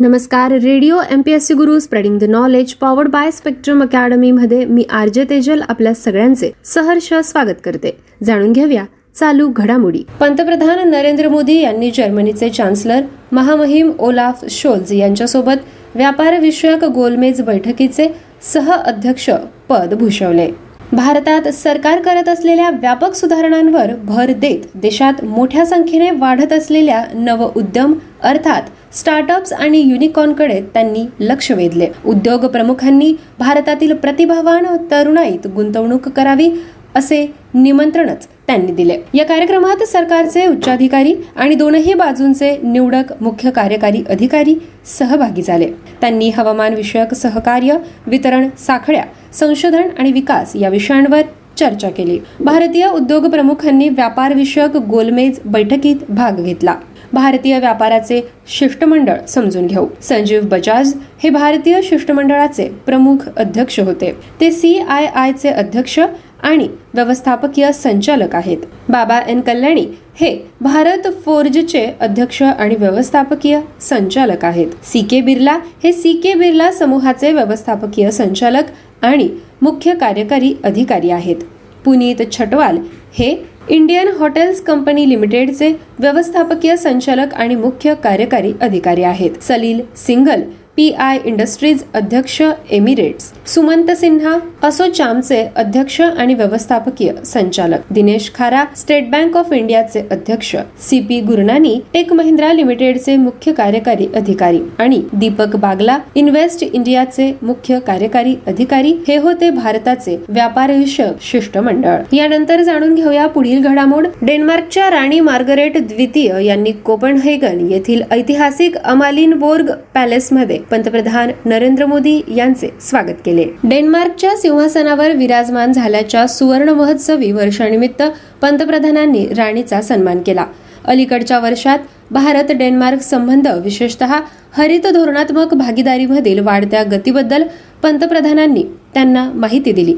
नमस्कार. Radio MPSC Guru spreading the knowledge powered by Spectrum Academy मध्ये मी आरजे तेजल आपल्या सगळ्यांचे सहर्ष स्वागत करते. जाणून घेऊया चालू घडामोडी. पंतप्रधान नरेंद्र मोदी यांनी जर्मनीचे चान्सलर महामहिम ओलाफ शोल्झ यांच्यासोबत व्यापारविषयक गोलमेज बैठकीचे सहअध्यक्ष पद भूषवले. भारतात सरकार करत असलेल्या व्यापक सुधारणांवर भर देत देशात मोठ्या संख्येने वाढत असलेल्या नवउद्यम अर्थात स्टार्टअप्स आणि युनिकॉर्नकडे त्यांनी लक्ष वेधले. उद्योग प्रमुखांनी भारतातील प्रतिभावान तरुणाईत गुंतवणूक करावी असे निमंत्रणच त्यांनी दिले. या कार्यक्रमात सरकारचे उच्चाधिकारी आणि दोनही बाजूंचे निवडक मुख्य कार्यकारी अधिकारी सहभागी झाले. त्यांनी हवामान विषयक सहकार्य, वितरण साखळ्या, संशोधन आणि विकास या विषयांवर चर्चा केली. भारतीय उद्योग प्रमुखांनी व्यापार विषयक गोलमेज बैठकीत भाग घेतला. भारतीय व्यापाराचे शिष्टमंडळ समजून घेऊ. संजीव बजाज हे भारतीय शिष्टमंडळाचे प्रमुख अध्यक्ष होते. ते CII चे अध्यक्ष आणि व्यवस्थापकीय संचालक आहेत. बाबा N कल्याणी हे भारत फोर्जचे अध्यक्ष आणि व्यवस्थापकीय संचालक आहेत. CK बिर्ला हे CK बिर्ला समूहाचे व्यवस्थापकीय संचालक आणि मुख्य कार्यकारी अधिकारी आहेत. पुनीत छटवाल हे इंडियन हॉटेल्स कंपनी लिमिटेडचे व्यवस्थापकीय संचालक आणि मुख्य कार्यकारी अधिकारी आहेत. सलील सिंगल PI इंडस्ट्रीज अध्यक्ष एमिरेट्स. सुमंत सिन्हा असोचॅमचे अध्यक्ष आणि व्यवस्थापकीय संचालक. दिनेश खारा स्टेट बँक ऑफ इंडियाचे अध्यक्ष. CP गुरनानी टेक महिंद्रा लिमिटेडचे मुख्य कार्यकारी अधिकारी आणि दीपक बागला इन्व्हेस्ट इंडियाचे मुख्य कार्यकारी अधिकारी हे होते भारताचे व्यापारविषयक शिष्टमंडळ. यानंतर जाणून घेऊया पुढील घडामोड. डेन्मार्कच्या राणी मार्गरेट द्वितीय यांनी कोपनहेगन येथील ऐतिहासिक अमालिनबोर्ग पॅलेसमध्ये पंतप्रधान नरेंद्र मोदी यांचे स्वागत केले. डेन्मार्कच्या सिंहासनावर विराजमान झाल्याच्या सुवर्ण महोत्सवी वर्षानिमित्त पंतप्रधानांनी राणीचा सन्मान केला. अलीकडच्या वर्षात भारत डेन्मार्क संबंध विशेषतः हरित धोरणात्मक भागीदारीमधील वाढत्या गतीबद्दल पंतप्रधानांनी त्यांना माहिती दिली.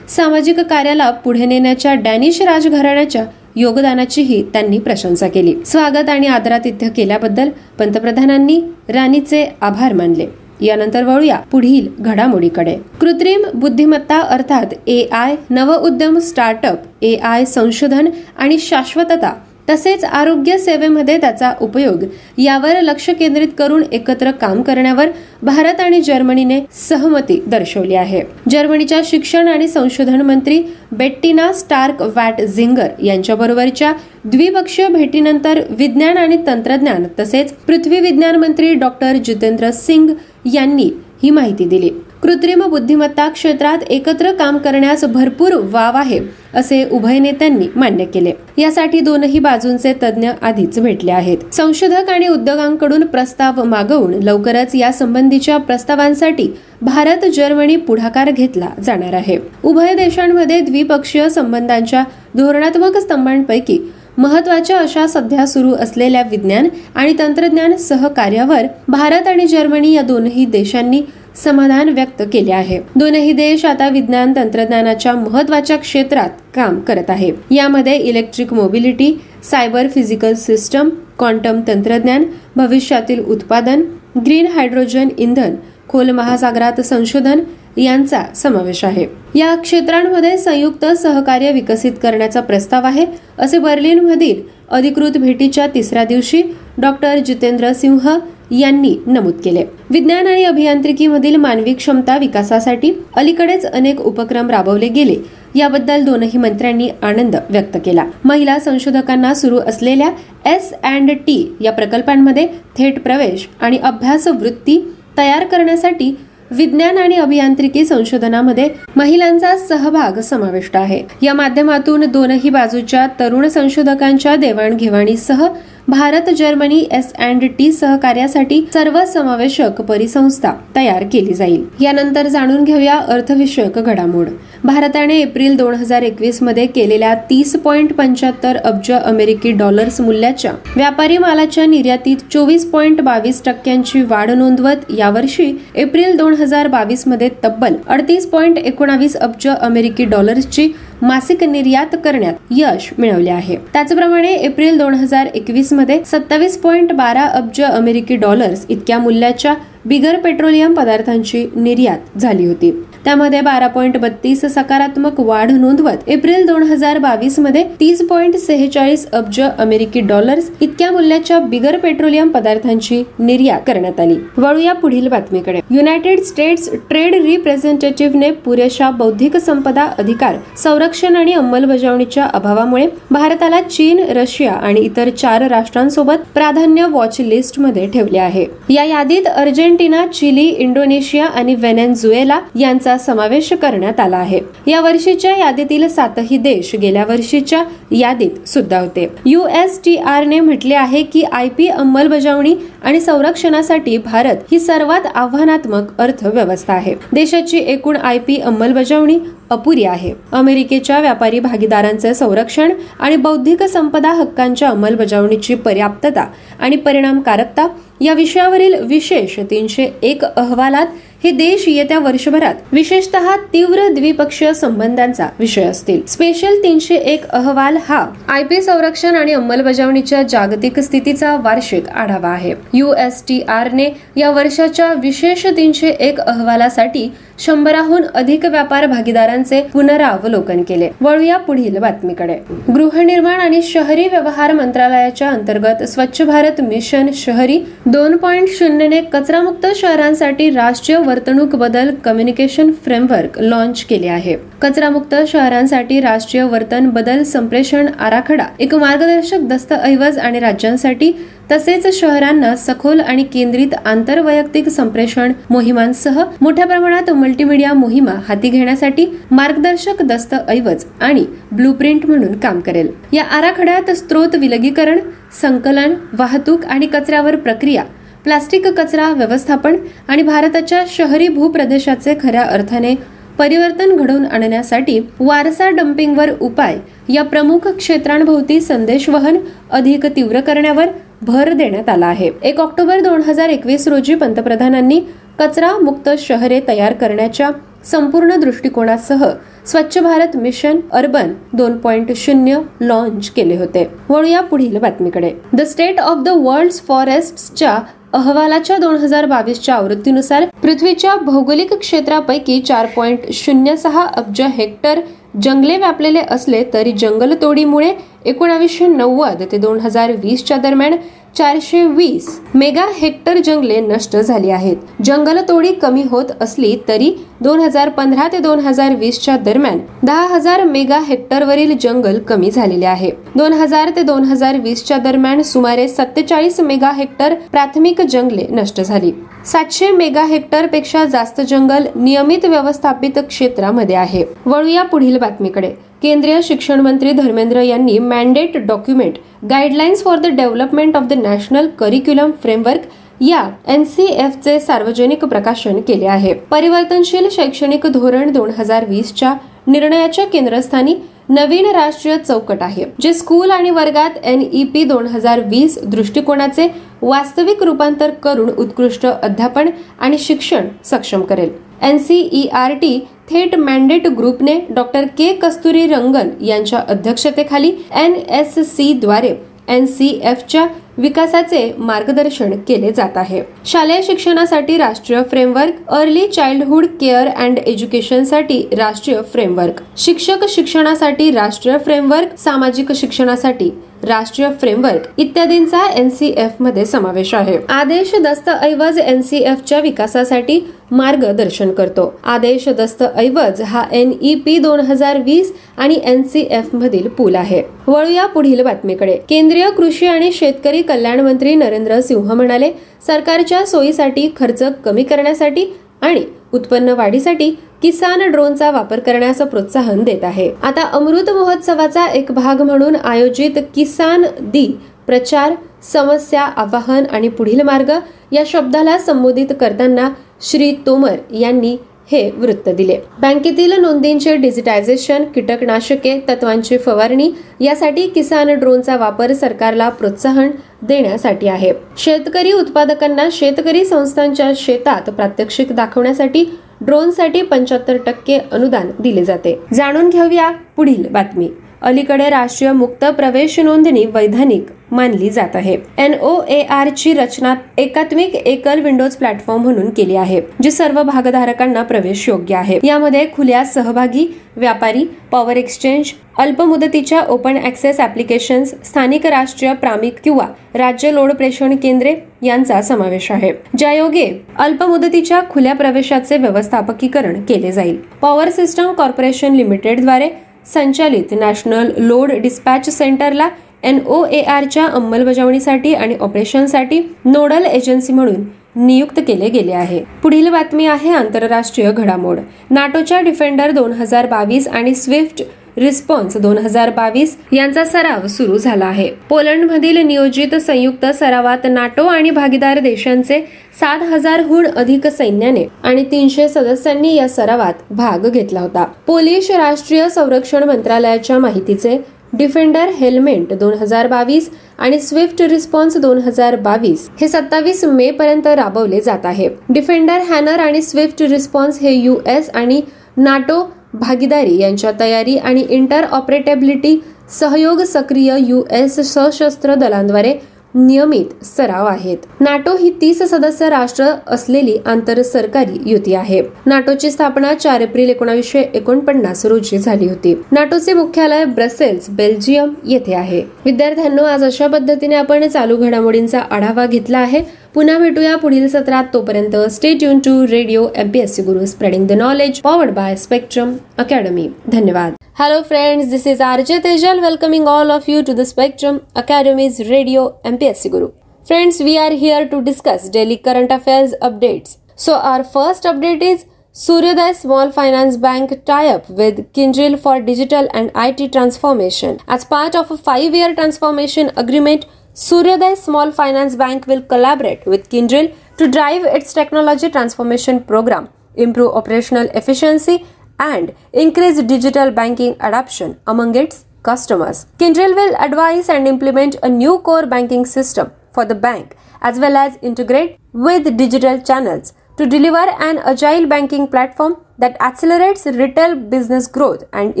सामाजिक कार्याला पुढे नेण्याच्या डॅनिश राजघराण्याच्या योगदानाचीही त्यांनी प्रशंसा केली. स्वागत आणि आदरातिथ्य केल्याबद्दल पंतप्रधानांनी राणीचे आभार मानले. यानंतर वळूया पुढील घडामोडीकडे. कृत्रिम बुद्धिमत्ता अर्थात AI, नवउद्यम, स्टार्टअप, AI संशोधन आणि शाश्वतता तसेच आरोग्य सेवेमध्ये त्याचा उपयोग यावर लक्ष केंद्रित करून एकत्र काम करण्यावर भारत आणि जर्मनीने सहमती दर्शवली आहे. जर्मनीच्या शिक्षण आणि संशोधन मंत्री बेटिना स्टार्क-वॅटझिंगर यांच्याबरोबरच्या द्विपक्षीय भेटीनंतर विज्ञान आणि तंत्रज्ञान तसेच पृथ्वी विज्ञान मंत्री डॉक्टर जितेंद्र सिंग यांनी ही माहिती दिली. कृत्रिम बुद्धिमत्ता क्षेत्रात एकत्र काम करण्यास भरपूर वाव आहे असे उभय नेत्यांनी मान्य केले. यासाठी दोनही बाजूंचे तज्ज्ञ आधीच भेटले आहेत. संशोधक आणि उद्योगांकडून प्रस्ताव मागवून लवकरच या संबंधीच्या प्रस्तावांसाठी भारत जर्मनी पुढाकार घेतला जाणार आहे. उभय देशांमध्ये द्विपक्षीय संबंधांच्या धोरणात्मक स्तंभांपैकी महत्वाच्या अशा सध्या सुरू असलेल्या विज्ञान आणि तंत्रज्ञान सहकार्यावर भारत आणि जर्मनी या दोनही देशांनी समाधान व्यक्त केले आहे. दोनही देश आता विज्ञान तंत्रज्ञानाच्या महत्वाच्या क्षेत्रात काम करत आहे. यामध्ये electric mobility, cyber physical system, quantum तंत्रज्ञान, भविष्यातील उत्पादन, ग्रीन हायड्रोजन इंधन, खोल महासागरात संशोधन यांचा समावेश आहे. या क्षेत्रांमध्ये संयुक्त सहकार्य विकसित करण्याचा प्रस्ताव आहे असे बर्लिनमधील अधिकृत भेटीच्या तिसऱ्या दिवशी डॉक्टर जितेंद्र सिंह यांनी नमूद केले. विज्ञान आणि अभियांत्रिकीमधील मानवी क्षमता विकासासाठी अलीकडेच अनेक उपक्रम राबवले गेले याबद्दल दोनही मंत्र्यांनी आनंद व्यक्त केला. महिला संशोधकांना सुरू असलेल्या S&T या प्रकल्पांमध्ये थेट प्रवेश आणि अभ्यास वृत्ती तयार करण्यासाठी विज्ञान आणि अभियांत्रिकी संशोधनामध्ये महिलांचा सहभाग समाविष्ट आहे. या माध्यमातून दोनही बाजूच्या तरुण संशोधकांच्या देवाणघेवाणीसह भारत जर्मनी S&T सहकार्यासाठी सर्वसमावेशक परिसंस्था तयार केली जाईल. यानंतर जाणून घेऊया अर्थविषयक घडामोड. भारताने एप्रिल 2021 मध्ये केलेल्या 30.75 अब्ज अमेरिकी डॉलर्स मूल्याच्या व्यापारी मालाच्या निर्यातीत 24.22% वाढ नोंदवत यावर्षी एप्रिल 2022 मध्ये तब्बल 38.19 अब्ज अमेरिकी डॉलर्सची मासिक निर्यात करण्यात यश मिळवले आहे. त्याचप्रमाणे एप्रिल 2021 मध्ये 27.12 अब्ज अमेरिकी डॉलर्स इतक्या मूल्याच्या बिगर पेट्रोलियम पदार्थांची निर्यात झाली होती. त्यामध्ये 12.32 सकारात्मक वाढ नोंदवत एप्रिल 2022 मध्ये 30.46 अब्ज अमेरिकी डॉलर्स इतक्या मूल्याच्या बिगर पेट्रोलियम पदार्थांची निर्यात करण्यात आली. वळूया पुढील बातमीकडे. युनायटेड स्टेट्स ट्रेड रिप्रेझेंटेटिव्हने पुरेशा बौद्धिक संपदा अधिकार संरक्षण आणि अंमलबजावणीच्या अभावामुळे भारताला चीन, रशिया आणि इतर 4 राष्ट्रांसोबत प्राधान्य वॉच लिस्ट मध्ये ठेवले आहे. या यादीत अर्जेंटिना, चिली, इंडोनेशिया आणि व्हेनेझुएला यांचा समावेश करण्यात आला आहे. या वर्षीच्या यादीतील 7 देश गेल्या वर्षीच्या यादीत सुद्धा होते. USTRने म्हटले आहे की IP अंमलबजावणी आणि संरक्षणासाठी भारत ही सर्वात आव्हानात्मक अर्थव्यवस्था आहे. देशाची एकूण IP अंमलबजावणी अपुरी आहे. अमेरिकेच्या व्यापारी भागीदारांचे संरक्षण आणि बौद्धिक संपदा हक्कांच्या अंमलबजावणीची पर्याप्तता आणि परिणामकारकता या विषयावरील विशेष 301 अहवालात हे देश येत्या वर्षभरात विशेषतः तीव्र द्विपक्षीय संबंधांचा विषय असतील. स्पेशल 301 अहवाल हा IP संरक्षण आणि अंमलबजावणीच्या जागतिक स्थितीचा वार्षिक आढावा आहे. USTRने या वर्षाच्या विशेष 301 अहवालासाठी 100 हून अधिक व्यापार भागीदारांचे पुनरावलोकन केले. वळूया पुढील बातमीकडे. गृहनिर्माण आणि शहरी व्यवहार मंत्रालयाच्या अंतर्गत स्वच्छ भारत मिशन शहरी 2.0 ने कचरामुक्त शहरांसाठी राष्ट्रीय वर्तणूक बदल कम्युनिकेशन फ्रेमवर्क लॉन्च केले आहे. कचरामुक्त शहरांसाठी राष्ट्रीय वर्तन बदल संप्रेषण आराखडा एक मार्गदर्शक दस्तऐवज आणि राज्यांसाठी तसेच शहरांना सखोल आणि केंद्रित आंतरवैयक्तिक संप्रेषण मोहिमांसह मोठ्या प्रमाणात मल्टीमीडिया मोहिमा हाती घेण्यासाठी मार्गदर्शक दस्तऐवज आणि ब्लूप्रिंट म्हणून काम करेल. या आराखड्यात स्त्रोत विलगीकरण, संकलन, वाहतूक आणि कचऱ्यावर प्रक्रिया, प्लास्टिक कचरा व्यवस्थापन आणि भारताच्या शहरी भूप्रदेशाचे खऱ्या अर्थाने परिवर्तन घडवून आणण्यासाठी वारसा डम्पिंगवर उपाय या प्रमुख क्षेत्रांभोवती संदेशवहन अधिक तीव्र करण्यावर भर देण्यात आला आहे. 1 ऑक्टोबर 2021 रोजी पंतप्रधानांनी कचरा मुक्त शहरे तयार करण्याच्या संपूर्ण दृष्टिकोनासह स्वच्छ भारत मिशन अर्बन 2.0 लॉन्च केले होते. वळूया पुढील बातमीकडे. The state of the world's फॉरेस्टच्या अहवालाच्या 2022च्या आवृत्तीनुसार पृथ्वीच्या भौगोलिक क्षेत्रापैकी 4.06 अब्ज हेक्टर जंगले व्यापलेले असले तरी जंगलतोडीमुळे 1990 ते 2020 दरम्यान 420 मेगा हेक्टर जंगले नष्ट झाली आहेत. जंगलतोडी कमी होत असली तरी 2015 ते 2020 दरम्यान 10,000 मेगा हेक्टरवरील जंगल कमी झालेले आहे. 2000 ते 2020 दरम्यान सुमारे 47 मेगा हेक्टर प्राथमिक जंगले नष्ट झाली. 700 मेगा हेक्टर पेक्षा जास्त जंगल नियमित व्यवस्थापित क्षेत्रामध्ये आहे. वळूया पुढील बातमीकडे. केंद्रीय शिक्षण मंत्री धर्मेंद्र यांनी mandate document guidelines for the development of the national curriculum framework या NCFचे सार्वजनिक प्रकाशन केले आहे. परिवर्तनशील शैक्षणिक धोरण 2020च्या निर्णयाच्या केंद्रस्थानी नवीन राष्ट्रीय चौकट आहे, जे स्कूल आणि वर्गात NEP 2020 दृष्टिकोनाचे वास्तविक रूपांतर करून उत्कृष्ट अध्यापन आणि शिक्षण सक्षम करेल. NCERT थेट मॅन्डेट ग्रुपने डॉक्टर K. कस्तुरी रंगन यांच्या अध्यक्षतेखाली NSC द्वारे NCFच्या विकासाचे मार्गदर्शन केले जात आहे. शालेय शिक्षणासाठी राष्ट्रीय framework, early childhood care and एज्युकेशनसाठी राष्ट्रीय फ्रेमवर्क, शिक्षक शिक्षणासाठी राष्ट्रीय फ्रेमवर्क, सामाजिक शिक्षणासाठी राष्ट्रीय फ्रेमवर्क इत्यादींचा NCF मध्ये समावेश आहे. आदेश दस्तऐवज NCFच्या विकासासाठी मार्गदर्शन करतो. आदेश दस्तऐवज हा NEP 2020 आणि NCF मधील पूल आहे. वळूया पुढील बातमीकडे. केंद्रीय कृषी आणि शेतकरी कल्याण मंत्री नरेंद्र सिंह म्हणाले, सरकारच्या सोयीसाठी खर्च कमी करण्यासाठी आणि उत्पन्न वाढीसाठी किसान ड्रोनचा वापर करण्यास प्रोत्साहन देत आहे. आता अमृत महोत्सवाचा एक भाग म्हणून आयोजित किसान दी प्रचार, समस्या, आवाहन आणि पुढील मार्ग या शब्दाला संबोधित करताना श्री तोमर यांनी हे वृत्त दिले. बँकेतील नोंदींचे डिजिटायझेशन, कीटकनाशके, तत्वांची फवारणी यासाठी किसान ड्रोनचा वापर सरकारला प्रोत्साहन देण्यासाठी आहे. शेतकरी उत्पादकांना शेतकरी संस्थांच्या शेतात प्रात्यक्षिक दाखवण्यासाठी ड्रोनसाठी 75% अनुदान दिले जाते. जाणून घेऊया पुढील बातमी. अलीकडे राष्ट्रीय मुक्त प्रवेश नोंदणी वैधानिक मानली जात आहे. NOAR ची रचना एकात्मिक एकल विंडोज प्लॅटफॉर्म म्हणून केली आहे, जी सर्व भागधारकांना प्रवेश योग्य आहे. यामध्ये खुल्या सहभागी, व्यापारी, पॉवर एक्सचेंज, अल्प मुदतीच्या ओपन ऍक्सेस ऍप्लिकेशन्स, स्थानिक राष्ट्रीय प्रामिक किंवा राज्य लोड प्रेषण केंद्रे यांचा समावेश आहे, ज्यायोगे अल्प मुदतीच्या खुल्या प्रवेशाचे व्यवस्थापकीकरण केले जाईल. पॉवर सिस्टम कॉर्पोरेशन लिमिटेडद्वारे संचालित नॅशनल लोड डिस्पॅच सेंटरला NOARच्या अंमलबजावणीसाठी आणि ऑपरेशनसाठी नोडल एजन्सी म्हणून नियुक्त केले गेले आहे. पुढील बातमी आहे आंतरराष्ट्रीय घडामोड. नाटोच्या डिफेंडर 2022 आणि स्विफ्ट रिस्पॉन्स 2022 यांचा सराव सुरू झाला आहे. पोलंडमधील नियोजित संयुक्त सरावात नाटो आणि भागीदार देशांचे 7,000हून अधिक सैन्याने आणि 300 सदस्यांनी या सरावात भाग घेतला होता. पोलिश राष्ट्रीय संरक्षण मंत्रालयाच्या माहितीचे डिफेंडर हेल्मेट 2022 आणि स्विफ्ट रिस्पॉन्स 2022 हे 27 मे पर्यंत राबवले जात आहे. डिफेंडर हॅनर आणि स्विफ्ट रिस्पॉन्स हे US आणि नाटो भागीदारी यांच्या तयारी आणि इंटर ऑपरेटेबिलिटी सहयोग सक्रिय US सशस्त्र दलांद्वारे नियमित सराव आहेत. नाटो ही 30 सदस्य राष्ट्र असलेली आंतरसरकारी युती आहे. नाटोची स्थापना 4 एप्रिल 1949 रोजी झाली होती. नाटोचे मुख्यालय ब्रसेल्स, बेल्जियम येथे आहे. विद्यार्थ्यांनो, आज अशा पद्धतीने आपण चालू घडामोडींचा आढावा घेतला आहे. पुन्हा भेटूया पुढील सत्रात. तोपर्यंत stay tune to radio MPSC Guru, spreading the knowledge, powered by Spectrum Academy. धन्यवाद. Hello friends, this is RJ Tejal welcoming all of you to the Spectrum Academy's Radio MPSC Guru. Friends, we are here to discuss daily current affairs updates. So our first update is Suryoday Small Finance Bank tie-up with Kyndryl for digital and IT transformation. As part of a 5-year transformation agreement, Suryoday Small Finance Bank will collaborate with Kyndryl to drive its technology transformation program, improve operational efficiency, and increase digital banking adoption among its customers. Kyndryl will advise and implement a new core banking system for the bank, as well as integrate with digital channels to deliver an agile banking platform that accelerates retail business growth and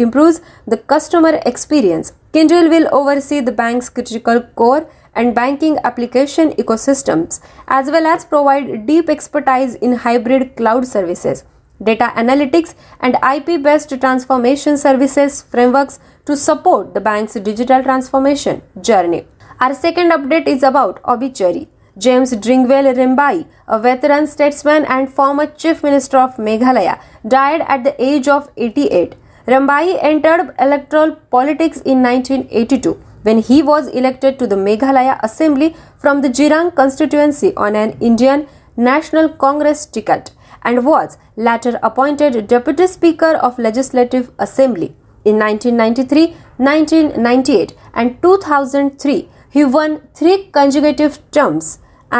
improves the customer experience. Kyndryl will oversee the bank's critical core and banking application ecosystems, as well as provide deep expertise in hybrid cloud services, data analytics and IP-based transformation services frameworks to support the bank's digital transformation journey. Our second update is about obituary. James Dringwell Rymbai, a veteran statesman and former Chief Minister of Meghalaya, died at the age of 88. Rymbai entered electoral politics in 1982 when he was elected to the Meghalaya Assembly from the Jirang constituency on an Indian National Congress ticket, and was later appointed Deputy Speaker of Legislative Assembly. In 1993, 1998 and 2003, he won 3 consecutive terms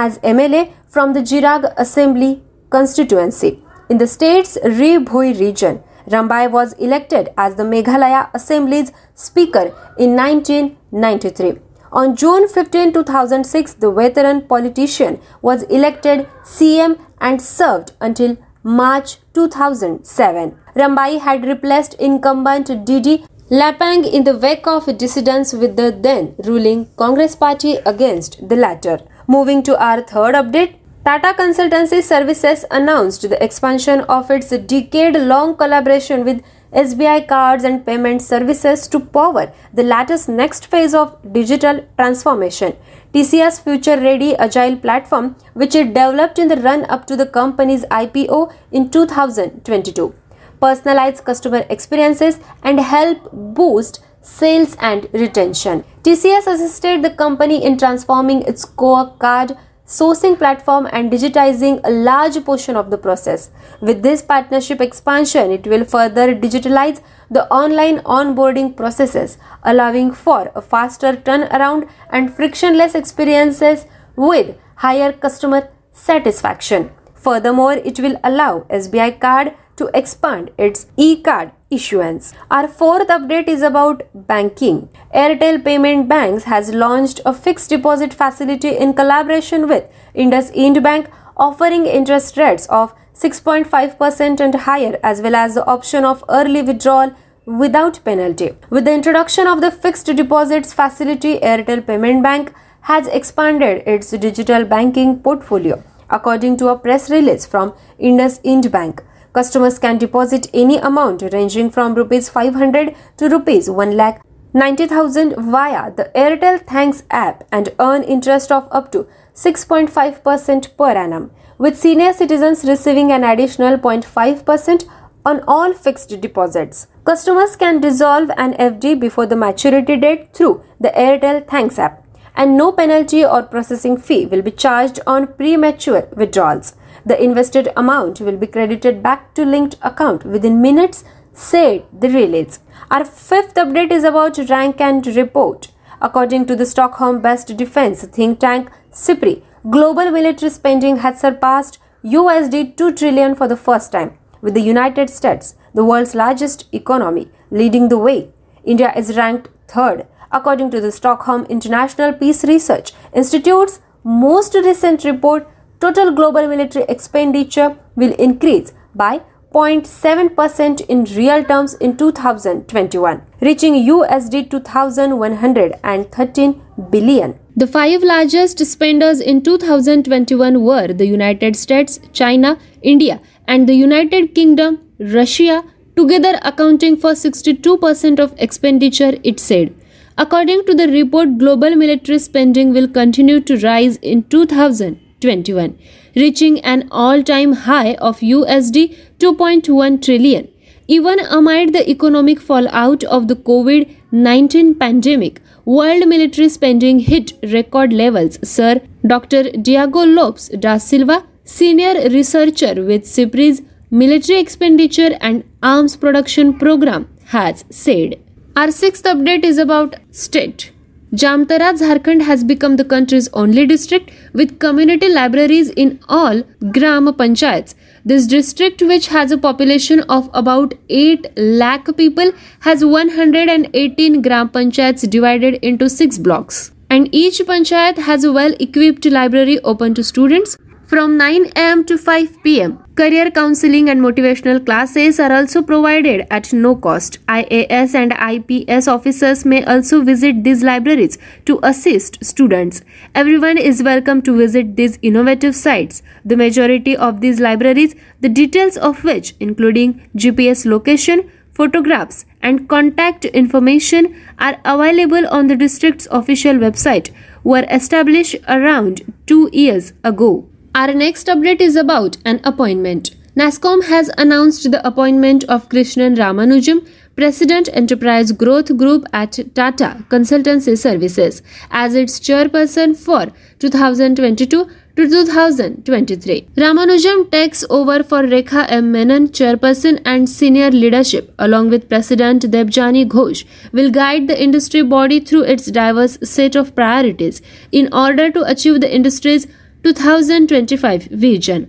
as MLA from the Jirag Assembly constituency. In the state's Ri-Bhoi region, Rymbai was elected as the Meghalaya Assembly's Speaker in 1993. On June 15, 2006, the veteran politician was elected CM and served until March 2007. Rymbai had replaced incumbent D D Lapang in the wake of dissidents with the then ruling Congress party against the latter. Moving to our third update, Tata Consultancy Services announced the expansion of its decade-long collaboration with SBI Cards and Payment Services to power the latter's next phase of digital transformation. TCS future-ready agile platform, which it developed in the run-up to the company's IPO in 2022, personalize customer experiences and help boost sales and retention. TCS assisted the company in transforming its core card sourcing platform and digitizing a large portion of the process. With this partnership expansion, it will further digitalize the online onboarding processes, allowing for a faster turnaround and frictionless experiences with higher customer satisfaction. Furthermore, it will allow SBI Card to expand its e-card issuance. Our fourth update is about banking. Airtel Payment Bank has launched a fixed deposit facility in collaboration with Indus Ind Bank offering interest rates of 6.5% and higher, as well as the option of early withdrawal without penalty. With the introduction of the fixed deposits facility, Airtel Payment Bank has expanded its digital banking portfolio. According to a press release from Indus Ind Bank, customers can deposit any amount ranging from ₹500 to ₹1,90,000 via the Airtel Thanks app and earn interest of up to 6.5% per annum, with senior citizens receiving an additional 0.5% on all fixed deposits. Customers can dissolve an FD before the maturity date through the Airtel Thanks app, and no penalty or processing fee will be charged on premature withdrawals. The invested amount will be credited back to linked account within minutes, said the release. Our fifth update is about rank and report. According to the Stockholm-based defense think tank SIPRI, global military spending had surpassed $2 trillion for the first time, with the United States, the world's largest economy, leading the way. India is ranked third. According to the Stockholm International Peace Research Institute's most recent report, total global military expenditure will increase by 0.7% in real terms in 2021, reaching $2,113 billion. The five largest spenders in 2021 were the United States, China, India, and the United Kingdom, Russia, together accounting for 62% of expenditure, it said. According to the report, global military spending will continue to rise in 2021, reaching an all-time high of $2.1 trillion. Even amid the economic fallout of the COVID-19 pandemic, world military spending hit record levels, Sir Dr. Diego Lopes da Silva, senior researcher with SIPRI's Military Expenditure and Arms Production Program, has said. Our sixth update is about state. Jamtara, Jharkhand has become the country's only district with community libraries in all Gram Panchayats. This district, which has a population of about 8 lakh people, has 118 Gram Panchayats divided into 6 blocks. And each Panchayat has a well-equipped library open to students from 9 am to 5 pm. Career counseling and motivational classes are also provided at no cost. IAS and IPS officers may also visit these libraries to assist students. Everyone is welcome to visit these innovative sites. The majority of these libraries, the details of which including GPS location, photographs, and contact information are available on the district's official website, were established around 2 years ago. Our next update is about an appointment. NASSCOM has announced the appointment of Krishnan Ramanujam, President Enterprise Growth Group at Tata Consultancy Services, as its chairperson for 2022 to 2023. Ramanujam takes over for Rekha M Menon, chairperson, and senior leadership, along with President Debjani Ghosh, will guide the industry body through its diverse set of priorities in order to achieve the industry's 2025 vision.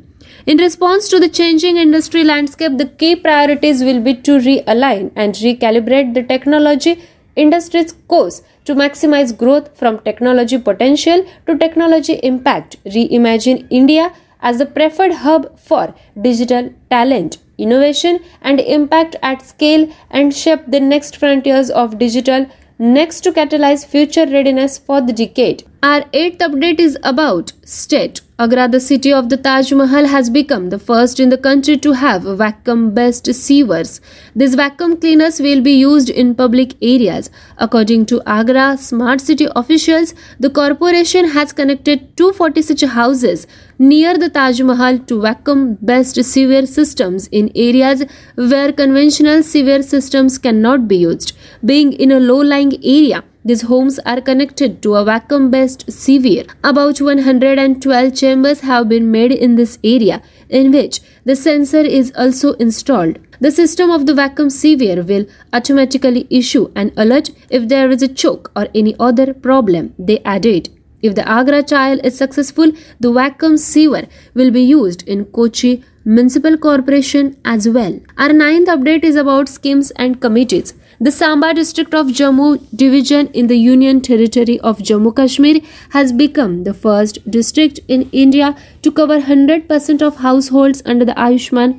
In response to the changing industry landscape, the key priorities will be to realign and recalibrate the technology industry's course to maximize growth from technology potential to technology impact, reimagine India as the preferred hub for digital talent, innovation, and impact at scale, and shape the next frontiers of digital next to catalyze future readiness for the decade. Our eighth update is about state. Agra, the city of the Taj Mahal, has become the first in the country to have vacuum-based sewers. These vacuum cleaners will be used in public areas. According to Agra smart city officials, the corporation has connected 240 such houses near the Taj Mahal to vacuum-based sewer systems in areas where conventional sewer systems cannot be used. Being in a low-lying area, these homes are connected to a vacuum-based sewer. About 112 chambers have been made in this area, in which the sensor is also installed. The system of the vacuum sewer will automatically issue an alert if there is a choke or any other problem, they added. If the Agra trial is successful, the vacuum sewer will be used in Kochi Municipal Corporation as well. Our ninth update is about schemes and committees. The Samba district of Jammu division in the Union Territory of Jammu Kashmir has become the first district in India to cover 100% of households under the Ayushman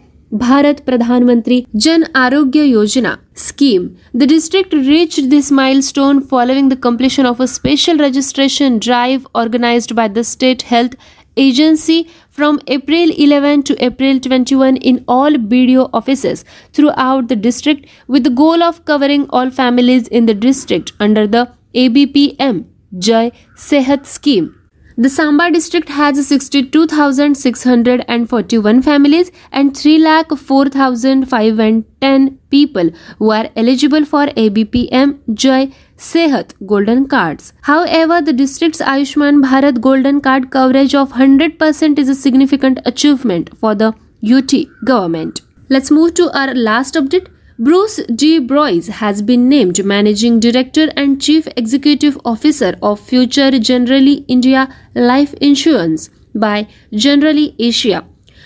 Bharat Pradhan Mantri Jan Arogya Yojana scheme. The district reached this milestone following the completion of a special registration drive organized by the State Health Agency from April 11 to April 21 in all BDO offices throughout the district, with the goal of covering all families in the district under the ABPM Jai Sehat scheme. The Samba district has 62,641 families and 304,510 people who are eligible for ABPM Jai Sehat Golden Cards. However, the district's Ayushman Bharat Golden Card coverage of 100% is a significant achievement for the UT government. Let's move to our last update. Bruce G. Broyes has been named Managing Director and Chief Executive Officer of Future Generali India Life Insurance by Generali Asia.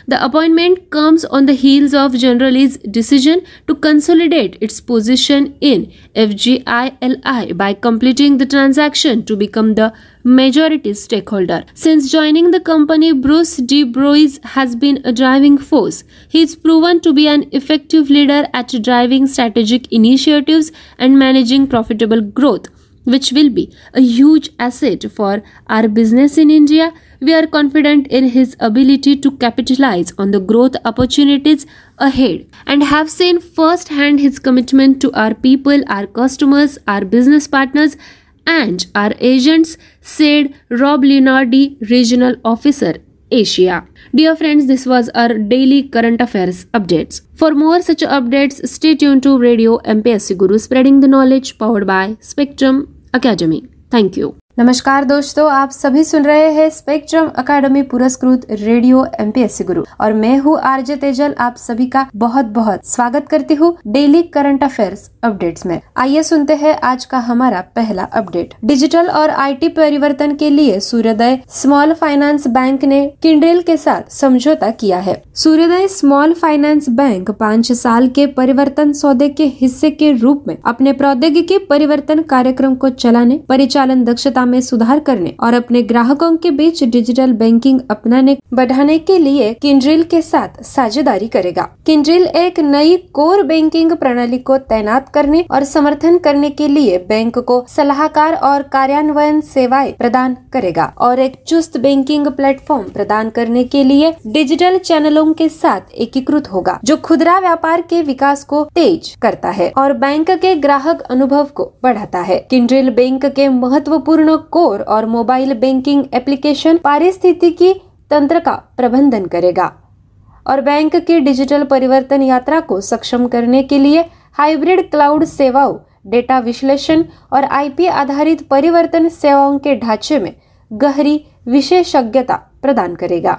The appointment comes on the heels of Generali's decision to consolidate its position in FGILI by completing the transaction to become the majority stakeholder. Since joining the company, Bruce D. Broyes has been a driving force. He is proven to be an effective leader at driving strategic initiatives and managing profitable growth, which will be a huge asset for our business in India. We are confident in his ability to capitalize on the growth opportunities ahead and have seen firsthand his commitment to our people, our customers, our business partners, and our agents, said Rob Leonardi, Regional Officer, Asia. Dear friends, this was our daily current affairs updates. For more such updates, stay tuned to Radio MPSC Guru, spreading the knowledge, powered by Spectrum Academy. Thank you. नमस्कार दोस्तों, आप सभी सुन रहे हैं spectrum अकादमी पुरस्कृत radio MPSC गुरु और मैं हूँ आरजे तेजल। आप सभी का बहुत बहुत स्वागत करती हूँ डेली करंट अफेयर्स अपडेट्स में। आइए सुनते हैं आज का हमारा पहला अपडेट। डिजिटल और आईटी परिवर्तन के लिए सूर्योदय स्मॉल फाइनेंस बैंक ने किंड्रिल के साथ समझौता किया है। सूर्योदय स्मॉल फाइनेंस बैंक 5 साल के परिवर्तन सौदे के हिस्से के रूप में अपने प्रौद्योगिकी परिवर्तन कार्यक्रम को चलाने, परिचालन दक्षता में सुधार करने और अपने ग्राहकों के बीच डिजिटल बैंकिंग अपनाने बढ़ाने के लिए किंड्रिल के साथ साझेदारी करेगा। किंड्रिल एक नई कोर बैंकिंग प्रणाली को तैनात करने और समर्थन करने के लिए बैंक को सलाहकार और कार्यान्वयन सेवाएं प्रदान करेगा और एक चुस्त बैंकिंग प्लेटफॉर्म प्रदान करने के लिए डिजिटल चैनलों के साथ एकीकृत होगा, जो खुदरा व्यापार के विकास को तेज करता है और बैंक के ग्राहक अनुभव को बढ़ाता है। किंड्रिल बैंक के महत्वपूर्ण कोर और मोबाइल बैंकिंग एप्लीकेशन पारिस्थितिकी तंत्र का प्रबंधन करेगा और बैंक की डिजिटल परिवर्तन यात्रा को सक्षम करने के लिए हाइब्रिड क्लाउड सेवाओं, डेटा विश्लेषण और आईपी आधारित परिवर्तन सेवाओं के ढांचे में गहरी विशेषज्ञता प्रदान करेगा।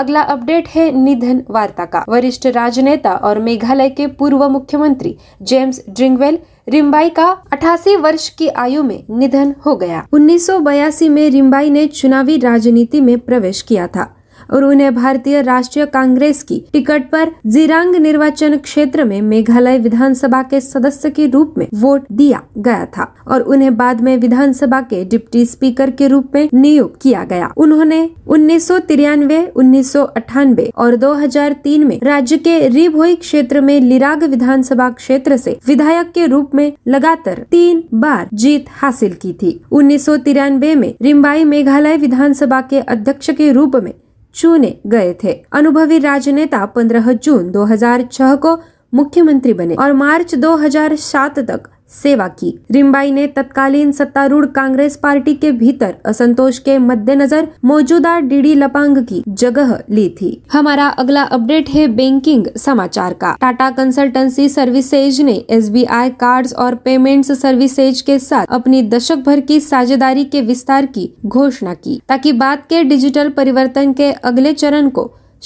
अगला अपडेट है निधन वार्ता का। वरिष्ठ राजनेता और मेघालय के पूर्व मुख्यमंत्री जेम्स ड्रिंगवेल रिम्बाई का 88 वर्ष की आयु में निधन हो गया। 1982 में रिम्बाई ने चुनावी राजनीति में प्रवेश किया था और उन्हें भारतीय राष्ट्रीय कांग्रेस की टिकट पर जिरांग निर्वाचन क्षेत्र में मेघालय विधानसभा के सदस्य के रूप में वोट दिया गया था और उन्हें बाद में विधानसभा के डिप्टी स्पीकर के रूप में नियुक्त किया गया। उन्होंने 1993, 1998 और 2003 में राज्य के रिभोई क्षेत्र में लिराग विधानसभा क्षेत्र से विधायक के रूप में लगातार 3 बार जीत हासिल की थी। 1993 में रिम्बाई मेघालय विधानसभा के अध्यक्ष के रूप में चुने गए थे। अनुभवी राजनेता 15 जून 2006 को मुख्यमंत्री बने और मार्च 2007 तक सेवा की। रिम्बाई ने तत्कालीन सत्तारूढ़ कांग्रेस पार्टी के भीतर असंतोष के मद्देनजर मौजूदा डीडी लपांग की जगह ली थी। हमारा अगला अपडेट है बैंकिंग समाचार का। टाटा कंसल्टेंसी सर्विसेज ने एसबीआई कार्ड्स और पेमेंट्स सर्विसेज के साथ अपनी दशक भर की साझेदारी के विस्तार की घोषणा की ताकि भारत के डिजिटल परिवर्तन के अगले चरण को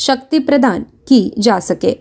शक्ति प्रदान की जा सके।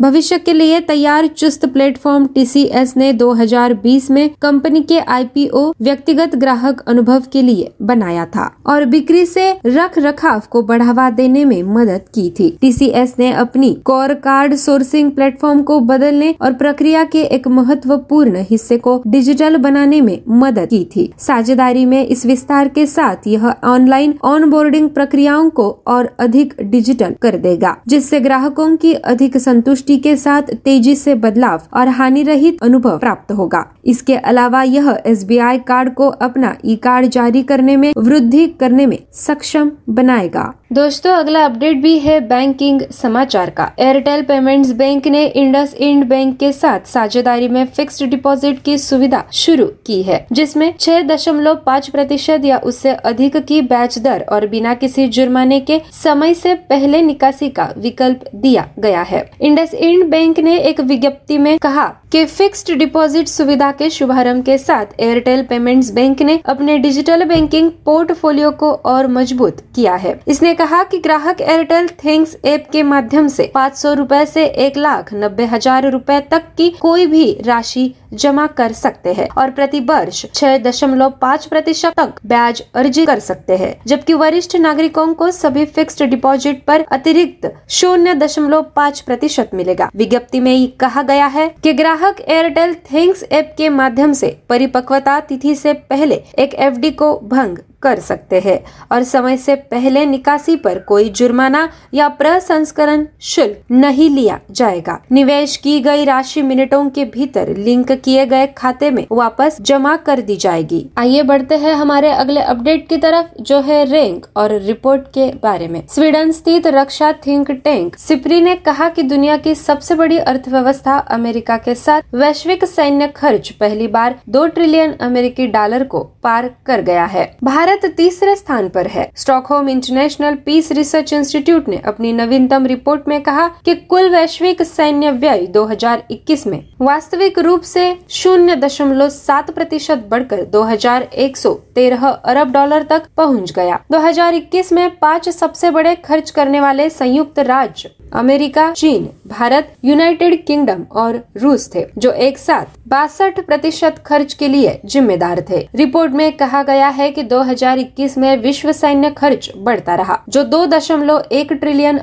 भविष्य के लिए तैयार चुस्त प्लेटफॉर्म TCS ने 2020 में कंपनी के IPO व्यक्तिगत ग्राहक अनुभव के लिए बनाया था और बिक्री से रख रखाव को बढ़ावा देने में मदद की थी। TCS ने अपनी कोर कार्ड सोर्सिंग प्लेटफॉर्म को बदलने और प्रक्रिया के एक महत्वपूर्ण हिस्से को डिजिटल बनाने में मदद की थी। साझेदारी में इस विस्तार के साथ यह ऑनलाइन ऑनबोर्डिंग प्रक्रियाओं को और अधिक डिजिटल कर देगा, जिससे ग्राहकों की अधिक संतुष्टि के साथ तेजी से बदलाव और हानि रहित अनुभव प्राप्त होगा। इसके अलावा यह SBI कार्ड को अपना e-कार्ड जारी करने में वृद्धि करने में सक्षम बनाएगा। दोस्तों, अगला अपडेट भी है बैंकिंग समाचार का। एयरटेल पेमेंट्स बैंक ने इंडस इंड बैंक के साथ साझेदारी में फिक्स्ड डिपॉजिट की सुविधा शुरू की है, जिसमें 6.5% या उससे अधिक की ब्याज दर और बिना किसी जुर्माने के समय से पहले निकासी का विकल्प दिया गया है। इंडस इंड बैंक ने एक विज्ञप्ति में कहा कि फिक्स्ड डिपॉजिट सुविधा के शुभारंभ के साथ एयरटेल पेमेंट्स बैंक ने अपने डिजिटल बैंकिंग पोर्टफोलियो को और मजबूत किया है। इसने कहा कि ग्राहक एयरटेल थैंक्स ऐप के माध्यम से 500 रुपए से 1,90,000 रुपए तक की कोई भी राशि जमा कर सकते हैं और प्रति वर्ष 6.5% तक ब्याज अर्जित कर सकते हैं, जबकि वरिष्ठ नागरिकों को सभी फिक्स्ड डिपॉजिट पर अतिरिक्त 0.5% मिलेगा। विज्ञप्ति में कहा गया है कि ग्राहक एयरटेल थैंक्स ऐप के माध्यम से परिपक्वता तिथि से पहले एक FD को भंग कर सकते हैं और समय से पहले निकासी पर कोई जुर्माना या प्रसंस्करण शुल्क नहीं लिया जाएगा। निवेश की गई राशि मिनटों के भीतर लिंक किए गए खाते में वापस जमा कर दी जाएगी। आइए बढ़ते हैं हमारे अगले अपडेट की तरफ, जो है रैंक और रिपोर्ट के बारे में। स्वीडन स्थित रक्षा थिंक टैंक SIPRI ने कहा कि दुनिया की सबसे बड़ी अर्थव्यवस्था अमेरिका के साथ वैश्विक सैन्य खर्च पहली बार $2 ट्रिलियन को पार कर गया है। भारत तीसरे स्थान पर है। Stockholm International Peace Research Institute ने अपनी नवीनतम रिपोर्ट में कहा कि कुल वैश्विक सैन्य व्यय 2021 में वास्तविक रूप से 0.7% बढ़कर $2,113 अरब तक पहुंच गया। 2021 में 5 सबसे बड़े खर्च करने वाले संयुक्त राज्य अमेरिका, चीन, भारत, यूनाइटेड किंगडम और रूस थे, जो एक साथ 62% खर्च के लिए जिम्मेदार थे। रिपोर्ट में कहा गया है कि 2021 में विश्व सैन्य खर्च बढ़ता रहा, जो $2.1 ट्रिलियन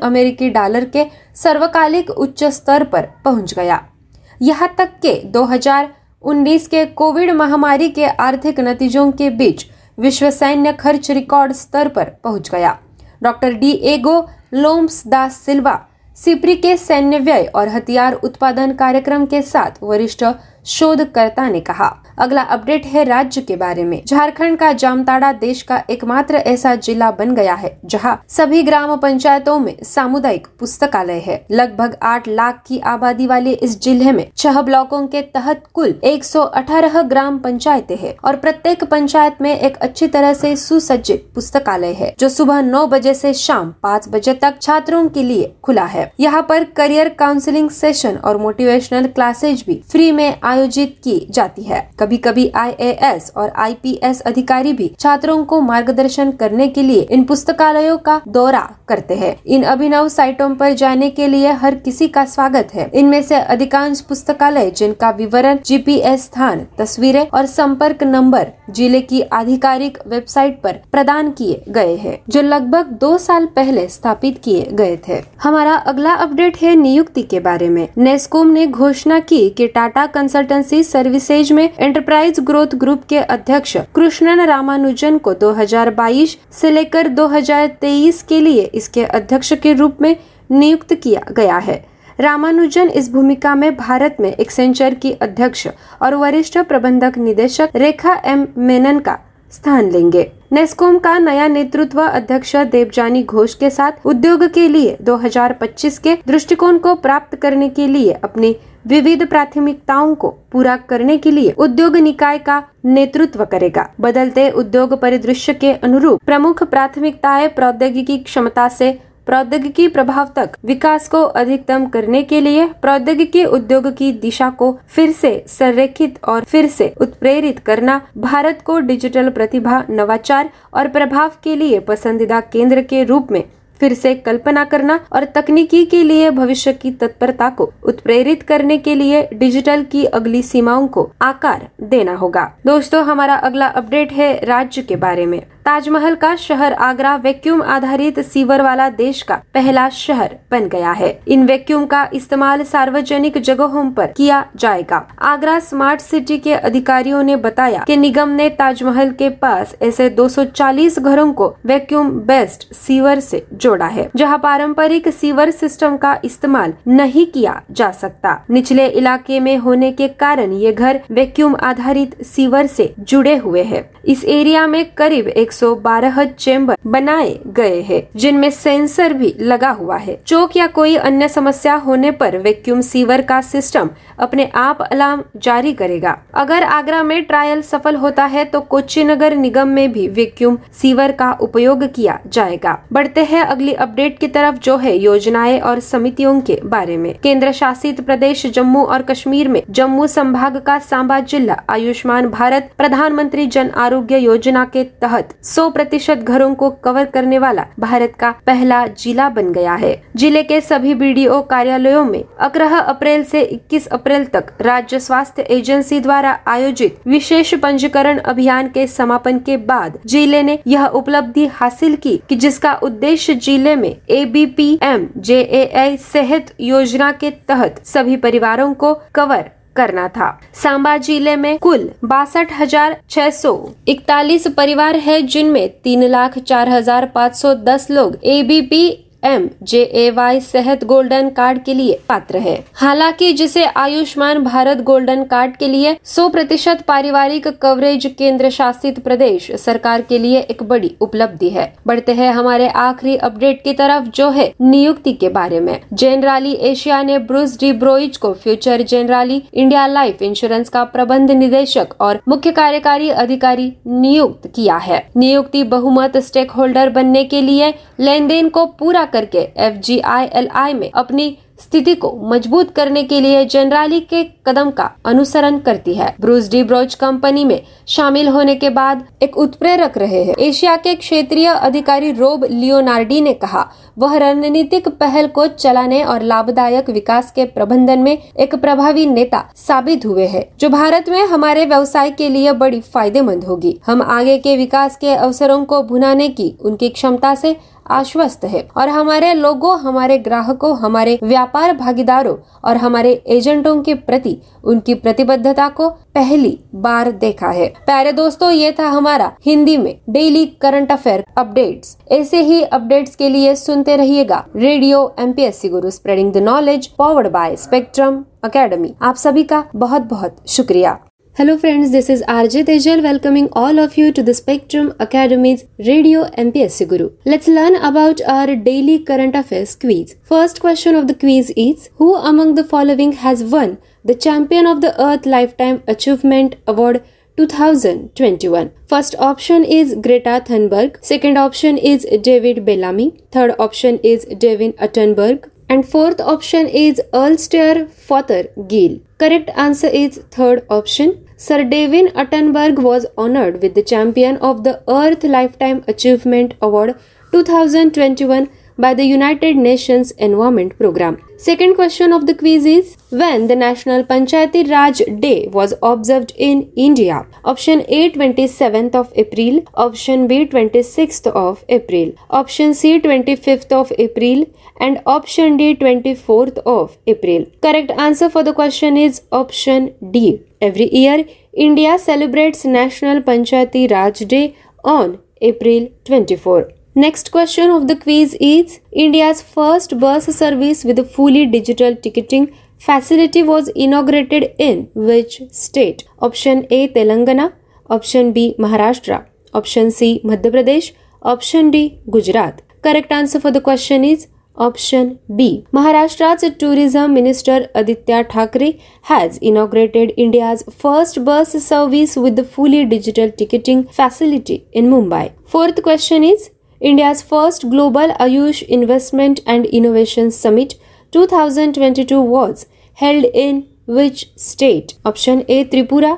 के सर्वकालिक उच्च स्तर पर पहुंच गया। यहाँ तक के 2019 के कोविड महामारी के आर्थिक नतीजों के बीच विश्व सैन्य खर्च रिकॉर्ड स्तर पर पहुंच गया। डॉक्टर डिएगो लोम्स दा सिल्वा SIPRI के सैन्य व्यय और हथियार उत्पादन कार्यक्रम के साथ वरिष्ठ शोधकर्ता ने कहा। अगला अपडेट है राज्य के बारे में। झारखंड का जामताड़ा देश का एकमात्र ऐसा जिला बन गया है जहां सभी ग्राम पंचायतों में सामुदायिक पुस्तकालय है। लगभग 8 लाख की आबादी वाले इस जिले में 6 ब्लॉकों के तहत कुल 118 ग्राम पंचायतें हैं और प्रत्येक पंचायत में एक अच्छी तरह से सुसज्जित पुस्तकालय है, जो सुबह 9 बजे से शाम 5 बजे तक छात्रों के लिए खुला है। यहाँ पर करियर काउंसिलिंग सेशन और मोटिवेशनल क्लासेज भी फ्री में आयोजित की जाती है। कभी कभी IAS और IPS अधिकारी भी छात्रों को मार्गदर्शन करने के लिए इन पुस्तकालयों का दौरा करते हैं। इन अभिनव साइटों पर जाने के लिए हर किसी का स्वागत है। इनमें से अधिकांश पुस्तकालय, जिनका विवरण, GPS स्थान, तस्वीरें और संपर्क नंबर जिले की आधिकारिक वेबसाइट पर प्रदान किए गए हैं, जो लगभग 2 साल पहले स्थापित किए गए थे। हमारा अगला अपडेट है नियुक्ति के बारे में। NASSCOM ने घोषणा की कि टाटा कंसल्टेंसी सर्विसेज में एंटरप्राइज ग्रोथ ग्रुप के अध्यक्ष कृष्णन रामानुजन को 2022 से लेकर 2023 के लिए इसके अध्यक्ष के रूप में नियुक्त किया गया है। रामानुजन इस भूमिका में भारत में एक्सेंचर की अध्यक्ष और वरिष्ठ प्रबंधक निदेशक रेखा M मेनन का स्थान लेंगे। NASSCOM का नया नेतृत्व अध्यक्ष देवजानी घोष के साथ उद्योग के लिए 2025 के दृष्टिकोण को प्राप्त करने के लिए अपनी विविध प्राथमिकताओं को पूरा करने के लिए उद्योग निकाय का नेतृत्व करेगा। बदलते उद्योग परिदृश्य के अनुरूप प्रमुख प्राथमिकताएं प्रौद्योगिकी क्षमता से प्रौद्योगिकी प्रभाव तक विकास को अधिकतम करने के लिए प्रौद्योगिकी उद्योग की दिशा को फिर से संरेखित और फिर से उत्प्रेरित करना, भारत को डिजिटल प्रतिभा, नवाचार और प्रभाव के लिए पसंदीदा केंद्र के रूप में फिर से कल्पना करना और तकनीकी के लिए भविष्य की तत्परता को उत्प्रेरित करने के लिए डिजिटल की अगली सीमाओं को आकार देना होगा। दोस्तों, हमारा अगला अपडेट है राज्य के बारे में। ताजमहल का शहर आगरा वैक्यूम आधारित सीवर वाला देश का पहला शहर बन गया है। इन वैक्यूम का इस्तेमाल सार्वजनिक जगहों पर किया जाएगा। आगरा स्मार्ट सिटी के अधिकारियों ने बताया कि निगम ने ताजमहल के पास ऐसे 240 घरों को वैक्यूम बेस्ड सीवर से जोड़ा है, जहां पारंपरिक सीवर सिस्टम का इस्तेमाल नहीं किया जा सकता। निचले इलाके में होने के कारण ये घर वैक्यूम आधारित सीवर से जुड़े हुए है। इस एरिया में करीब 112 चेम्बर बनाए गए हैं, जिनमें सेंसर भी लगा हुआ है। चोक या कोई अन्य समस्या होने पर वैक्यूम सीवर का सिस्टम अपने आप अलार्म जारी करेगा। अगर आगरा में ट्रायल सफल होता है तो कोच्चि नगर निगम में भी वैक्यूम सीवर का उपयोग किया जाएगा। बढ़ते हैं अगली अपडेट की तरफ, जो है योजनाएं और समितियों के बारे में। केंद्र शासित प्रदेश जम्मू और कश्मीर में जम्मू संभाग का सांबा जिला आयुष्मान भारत प्रधानमंत्री जन आरोग्य योजना के तहत 100% घरों को कवर करने वाला भारत का पहला जिला बन गया है। जिले के सभी BDO कार्यालयों में 11 अप्रैल से 21 अप्रैल तक राज्य स्वास्थ्य एजेंसी द्वारा आयोजित विशेष पंजीकरण अभियान के समापन के बाद जिले ने यह उपलब्धि हासिल की कि जिसका उद्देश्य जिले में ABPMJAI सेहत योजना के तहत सभी परिवारों को कवर करना था। सांबा जिले में कुल 62,641 परिवार है, जिनमें 3,04,510 लोग ABPMJAY सेहत गोल्डन कार्ड के लिए पात्र है। हालांकि जिसे आयुष्मान भारत गोल्डन कार्ड के लिए 100% पारिवारिक कवरेज केंद्र शासित प्रदेश सरकार के लिए एक बड़ी उपलब्धि है। बढ़ते हैं हमारे आखिरी अपडेट की तरफ, जो है नियुक्ति के बारे में। जेनराली एशिया ने ब्रूस डी ब्रोइज को Future Generali India life insurance का प्रबंध निदेशक और मुख्य कार्यकारी अधिकारी नियुक्त किया है। नियुक्ति बहुमत स्टेक होल्डर बनने के लिए लेन देन को पूरा करके FGILI में अपनी स्थिति को मजबूत करने के लिए जनराली के कदम का अनुसरण करती है। ब्रूस डी ब्रोइज कंपनी में शामिल होने के बाद एक उत्प्रेरक रहे हैं। एशिया के क्षेत्रीय अधिकारी रोब लियोनार्डी ने कहा, वह रणनीतिक पहल को चलाने और लाभदायक विकास के प्रबंधन में एक प्रभावी नेता साबित हुए हैं, जो भारत में हमारे व्यवसाय के लिए बड़ी फायदेमंद होगी। हम आगे के विकास के अवसरों को भुनाने की उनकी क्षमता से आश्वस्त है और हमारे लोगों, हमारे ग्राहकों, हमारे व्यापार भागीदारों और हमारे एजेंटों के प्रति उनकी प्रतिबद्धता को पहली बार देखा है। प्यारे दोस्तों, ये था हमारा हिंदी में डेली करंट अफेयर अपडेट्स। ऐसे ही अपडेट्स के लिए सुनते रहिएगा radio MPSC Guru, spreading the knowledge, powered by Spectrum Academy. आप सभी का बहुत बहुत शुक्रिया। Hello friends, this is RJ Tejal welcoming all of you to the Spectrum Academy's Radio MPSC Guru. Let's learn about our daily current affairs quiz. First question of the quiz is, who among the following has won the Champion of the Earth Lifetime Achievement Award 2021? First option is Greta Thunberg, second option is David Bellamy, third option is David Attenborough, and fourth option is Alistair Fothergill. Correct answer is third option. Sir David Attenborough was honored with the Champion of the Earth Lifetime Achievement Award 2021 by the United Nations Environment Programme. Second question of the quiz is, when the National Panchayati Raj Day was observed in India? Option A, 27th of April, option B, 26th of April, option C, 25th of April, and option D, 24th of April. Correct answer for the question is option D. Every year, India celebrates National Panchayati Raj Day on April 24. Next question of the quiz is, India's first bus service with fully digital ticketing facility was inaugurated in which state? Option A, Telangana, option B, Maharashtra, option C, Madhya Pradesh, option D, Gujarat. Correct answer for the question is option B. Maharashtra's Tourism Minister Aditya Thackeray has inaugurated India's first bus service with the fully digital ticketing facility in Mumbai. Fourth question is, India's first Global Ayush Investment and Innovation Summit 2022 was held in which state? Option A, Tripura,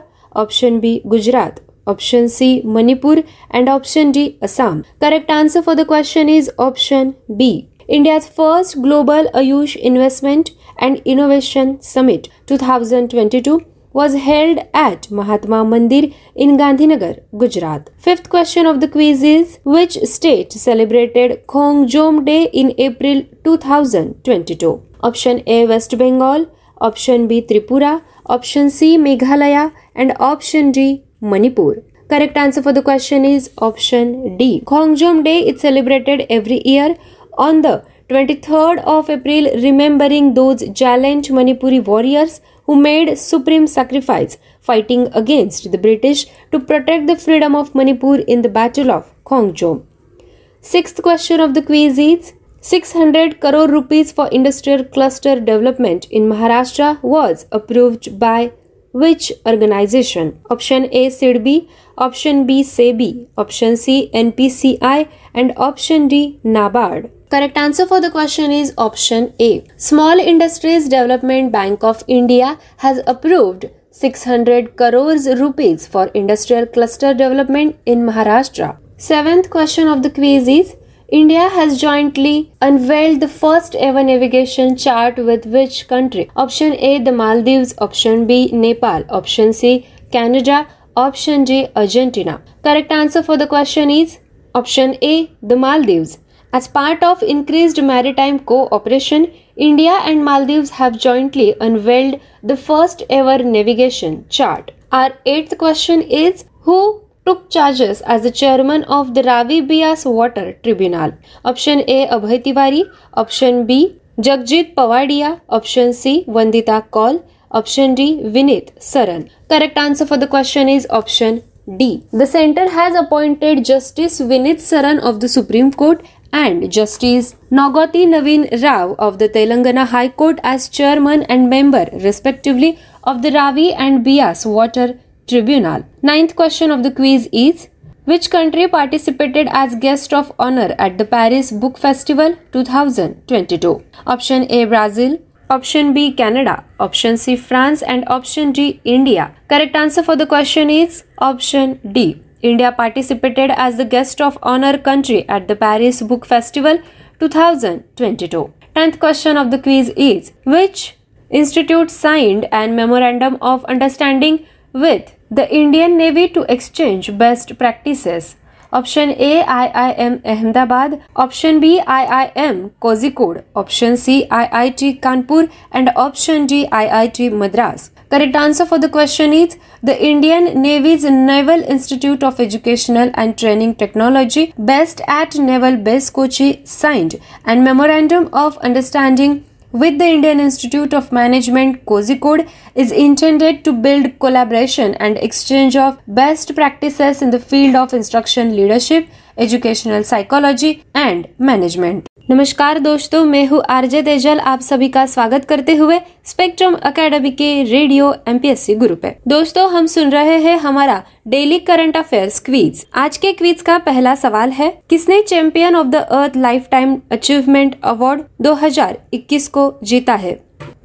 option B, Gujarat, Option C, Manipur, and option D, Assam. Correct answer for the question is option B. India's first Global Ayush Investment and Innovation Summit 2022 was held at Mahatma Mandir in Gandhinagar, Gujarat. Fifth question of the quiz is, which state celebrated Khongjom Day in April 2022? Option A, West Bengal, option B, Tripura, option C, Meghalaya, and option D, Manipur. Correct answer for the question is option D. Khongjom Day is celebrated every year on the 23rd of April, remembering those gallant Manipuri warriors who made supreme sacrifice fighting against the British to protect the freedom of Manipur in the Battle of Khongjom. Sixth question of the quiz is, 600 crore rupees for industrial cluster development in Maharashtra was approved by which organization? Option A, SIDBI, option B, SEBI, option C, NPCI, and option D, NABARD. Correct answer for the question is option A. Small Industries Development Bank of India has approved 600 crores rupees for industrial cluster development in Maharashtra. Seventh question of the quiz is, India has jointly unveiled the first ever navigation chart with which country? Option A, the Maldives, option B, Nepal, option C, Canada, option D, Argentina. Correct answer for the question is option A, the Maldives. As part of increased maritime cooperation, India and Maldives have jointly unveiled the first ever navigation chart. Our eighth question is, who took charges as the chairman of the Ravi Bias Water Tribunal? Option A, Abhay Tiwari, option B, Jagjit Pavadia, option C, Vandita Kaul, option D, Vineet Saran. Correct answer for the question is option D. The center has appointed Justice Vineet Saran of the Supreme Court and Justice Nagauti Naveen Rao of the Telangana High Court as chairman and member, respectively, of the Ravi and Bias Water Tribunal. Ninth question of the quiz is, which country participated as guest of honor at the Paris Book Festival 2022? Option A, Brazil, option B, Canada, option C, France, and option D, India. Correct answer for the question is option D. India participated as the guest of honor country at the Paris Book Festival 2022. Tenth question of the quiz is, which institute signed an memorandum of understanding with the Indian Navy to exchange best practices? Option A, IIM Ahmedabad, option B, IIM Kozhikode, option C, IIT Kanpur, and option D, IIT Madras. Correct answer for the question is the Indian Navy's Naval Institute of Educational and Training Technology, based at Naval Base Kochi, signed a memorandum of understanding with the Indian Institute of Management, Kozhikode, is intended to build collaboration and exchange of best practices in the field of instruction leadership, educational psychology, and management. नमस्कार दोस्तों, मैं हूँ RJ Tejal, आप सभी का स्वागत करते हुए स्पेक्ट्रम एकेडमी के रेडियो MPSC गुरु पे। दोस्तों, हम सुन रहे हैं हमारा डेली करंट अफेयर्स क्विज। आज के क्विज का पहला सवाल है, किसने champion of the earth lifetime achievement award 2021 को जीता है?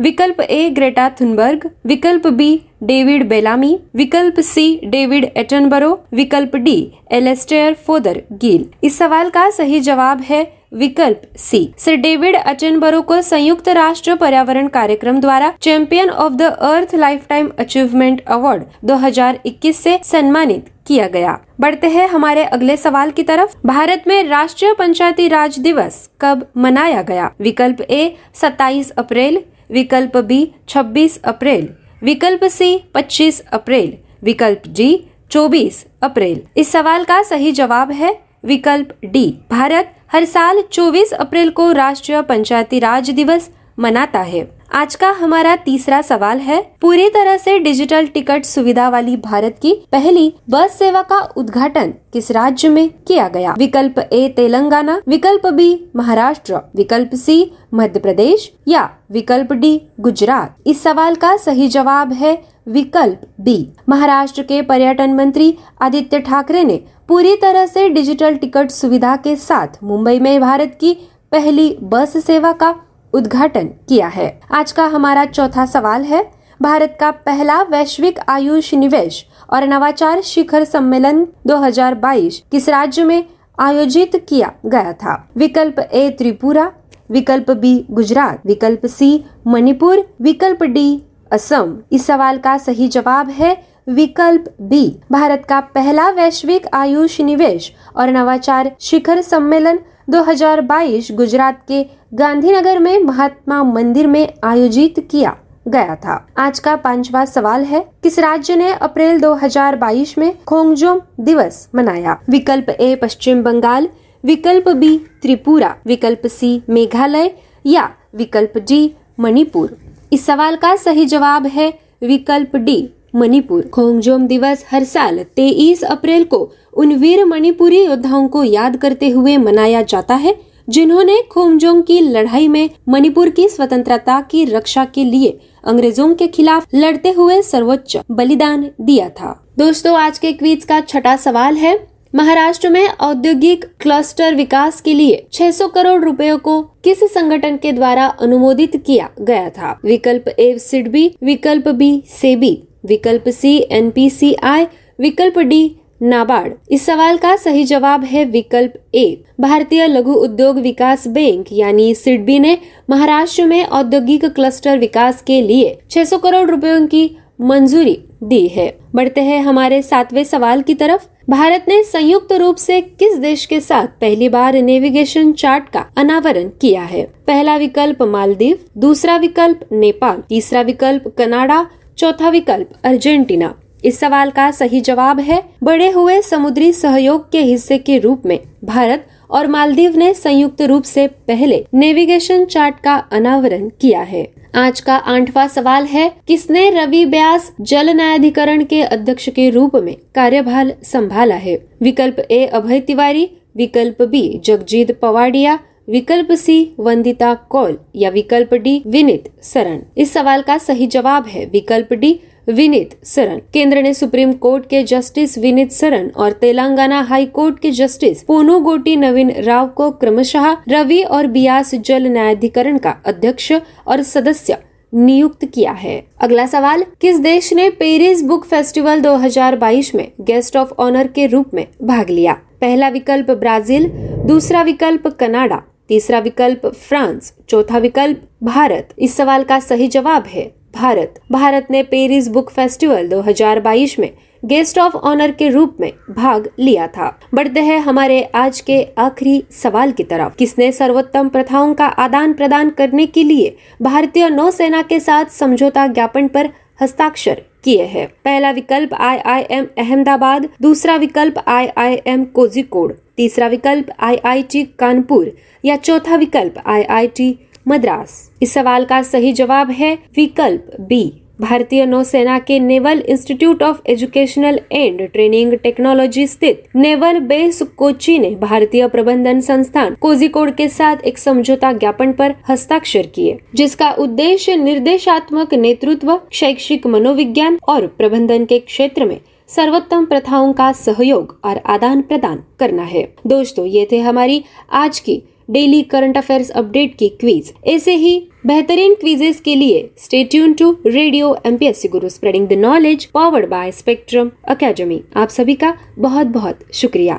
विकल्प ए, ग्रेटा थुनबर्ग, विकल्प बी, डेविड बेलामी, विकल्प सी, डेविड एटनबरो, विकल्प डी, एलेस्टेयर फोदर गिल। इस सवाल का सही जवाब है विकल्प सी। सर डेविड एटनबरो को संयुक्त राष्ट्र पर्यावरण कार्यक्रम द्वारा champion of the earth lifetime achievement award 2021 से सम्मानित किया गया। बढ़ते हैं हमारे अगले सवाल की तरफ। भारत में राष्ट्रीय पंचायती राज दिवस कब मनाया गया? विकल्प ए, 27 अप्रैल, विकल्प बी, 26 अप्रैल, विकल्प सी, 25 अप्रैल, विकल्प डी, 24 अप्रैल। इस सवाल का सही जवाब है विकल्प डी। भारत हर साल 24 अप्रैल को राष्ट्रीय पंचायती राज दिवस मनाता है। आज का हमारा तीसरा सवाल है, पूरी तरह से डिजिटल टिकट सुविधा वाली भारत की पहली बस सेवा का उद्घाटन किस राज्य में किया गया? विकल्प ए, तेलंगाना, विकल्प बी, महाराष्ट्र, विकल्प सी, मध्य प्रदेश, या विकल्प डी, गुजरात। इस सवाल का सही जवाब है विकल्प बी। महाराष्ट्र के पर्यटन मंत्री आदित्य ठाकरे ने पूरी तरह से डिजिटल टिकट सुविधा के साथ मुंबई में भारत की पहली बस सेवा का उद्घाटन किया है। आज का हमारा चौथा सवाल है, भारत का पहला वैश्विक आयुष निवेश और नवाचार शिखर सम्मेलन 2022 किस राज्य में आयोजित किया गया था? विकल्प ए त्रिपुरा, विकल्प बी गुजरात, विकल्प सी मणिपुर, विकल्प डी असम। इस सवाल का सही जवाब है विकल्प बी। भारत का पहला वैश्विक आयुष निवेश और नवाचार शिखर सम्मेलन 2022 गुजरात के गांधीनगर में महात्मा मंदिर में आयोजित किया गया था। आज का पांचवा सवाल है, किस राज्य ने अप्रैल 2022 में खोंगजोम दिवस मनाया? विकल्प ए पश्चिम बंगाल, विकल्प बी त्रिपुरा, विकल्प सी मेघालय या विकल्प डी मणिपुर। इस सवाल का सही जवाब है विकल्प डी मणिपुर। खोंगजोम दिवस हर साल 23 अप्रैल को उन वीर मणिपुरी योद्धाओं को याद करते हुए मनाया जाता है जिन्होंने खोंगजोम की लड़ाई में मणिपुर की स्वतंत्रता की रक्षा के लिए अंग्रेजों के खिलाफ लड़ते हुए सर्वोच्च बलिदान दिया था। दोस्तों, आज के क्विज का छठा सवाल है, महाराष्ट्र में औद्योगिक क्लस्टर विकास के लिए 600 करोड़ रुपयों को किस संगठन के द्वारा अनुमोदित किया गया था? विकल्प ए सिडबी, विकल्प बी सेबी, विकल्प सी एनपीसीआई, विकल्प डी नाबार्ड। इस सवाल का सही जवाब है विकल्प ए। भारतीय लघु उद्योग विकास बैंक यानी सिडबी ने महाराष्ट्र में औद्योगिक क्लस्टर विकास के लिए 600 करोड़ रुपयों की मंजूरी दी है। बढ़ते हैं हमारे सातवें सवाल की तरफ। भारत ने संयुक्त रूप से किस देश के साथ पहली बार नेविगेशन चार्ट का अनावरण किया है? पहला विकल्प मालदीव, दूसरा विकल्प नेपाल, तीसरा विकल्प कनाडा, चौथा विकल्प अर्जेंटीना। इस सवाल का सही जवाब है बढ़े हुए समुद्री सहयोग के हिस्से के रूप में भारत और मालदीव ने संयुक्त रूप से पहले नेविगेशन चार्ट का अनावरण किया है। आज का आठवां सवाल है, किसने रवि व्यास जल न्यायाधिकरण के अध्यक्ष के रूप में कार्यभार संभाला है? विकल्प ए अभय तिवारी, विकल्प बी जगजीत पवाड़िया, विकल्प सी वंदिता कौल या विकल्प डी विनीत सरण। इस सवाल का सही जवाब है विकल्प डी विनीत सरन। केंद्र ने सुप्रीम कोर्ट के जस्टिस विनीत सरन और तेलंगाना हाई कोर्ट के जस्टिस पोनुगोटी नवीन राव को क्रमशः रवि और बियास जल न्यायाधिकरण का अध्यक्ष और सदस्य नियुक्त किया है। अगला सवाल, किस देश ने पेरिस बुक फेस्टिवल 2022 में गेस्ट ऑफ ऑनर के रूप में भाग लिया? पहला विकल्प ब्राजील, दूसरा विकल्प कनाडा, तीसरा विकल्प फ्रांस, चौथा विकल्प भारत। इस सवाल का सही जवाब है भारत। भारत ने पेरिस बुक फेस्टिवल 2022 में गेस्ट ऑफ ऑनर के रूप में भाग लिया था। बढ़ते हैं हमारे आज के आखिरी सवाल की तरफ। किसने सर्वोत्तम प्रथाओं का आदान प्रदान करने के लिए भारतीय नौसेना के साथ समझौता ज्ञापन पर हस्ताक्षर किए हैं? पहला विकल्प IIM अहमदाबाद, दूसरा विकल्प IIM कोझिकोड, तीसरा विकल्प IIT कानपुर या चौथा विकल्प IIT मद्रास। इस सवाल का सही जवाब है विकल्प बी। भारतीय नौसेना के naval institute of educational and training technology स्थित नेवल बेस कोची ने भारतीय प्रबंधन संस्थान कोझिकोड के साथ एक समझौता ज्ञापन पर हस्ताक्षर किए, जिसका उद्देश्य निर्देशात्मक नेतृत्व, शैक्षिक मनोविज्ञान और प्रबंधन के क्षेत्र में सर्वोत्तम प्रथाओं का सहयोग और आदान प्रदान करना है। दोस्तों, ये थे हमारी आज की डेली करंट अफेयर्स अपडेट की क्वीज। ऐसे ही बेहतरीन क्वीजेस के लिए stay tune to radio MPSC Guru, spreading the knowledge, powered by Spectrum Academy. आप सभी का बहुत बहुत शुक्रिया।